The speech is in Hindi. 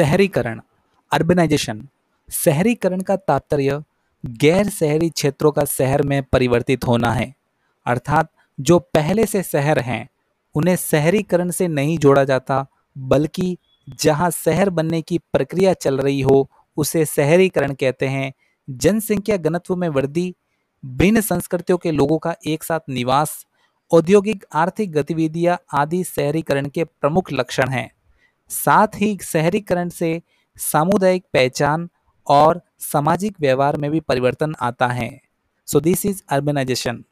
शहरीकरण, अर्बनाइजेशन। शहरीकरण का तात्पर्य गैर शहरी क्षेत्रों का शहर में परिवर्तित होना है, अर्थात जो पहले से शहर हैं उन्हें शहरीकरण से नहीं जोड़ा जाता, बल्कि जहां शहर बनने की प्रक्रिया चल रही हो उसे शहरीकरण कहते हैं। जनसंख्या घनत्व में वृद्धि, भिन्न संस्कृतियों के लोगों का एक साथ निवास, औद्योगिक आर्थिक गतिविधियां आदि शहरीकरण के प्रमुख लक्षण हैं। साथ ही शहरीकरण से सामुदायिक पहचान और सामाजिक व्यवहार में भी परिवर्तन आता है। So this is urbanisation.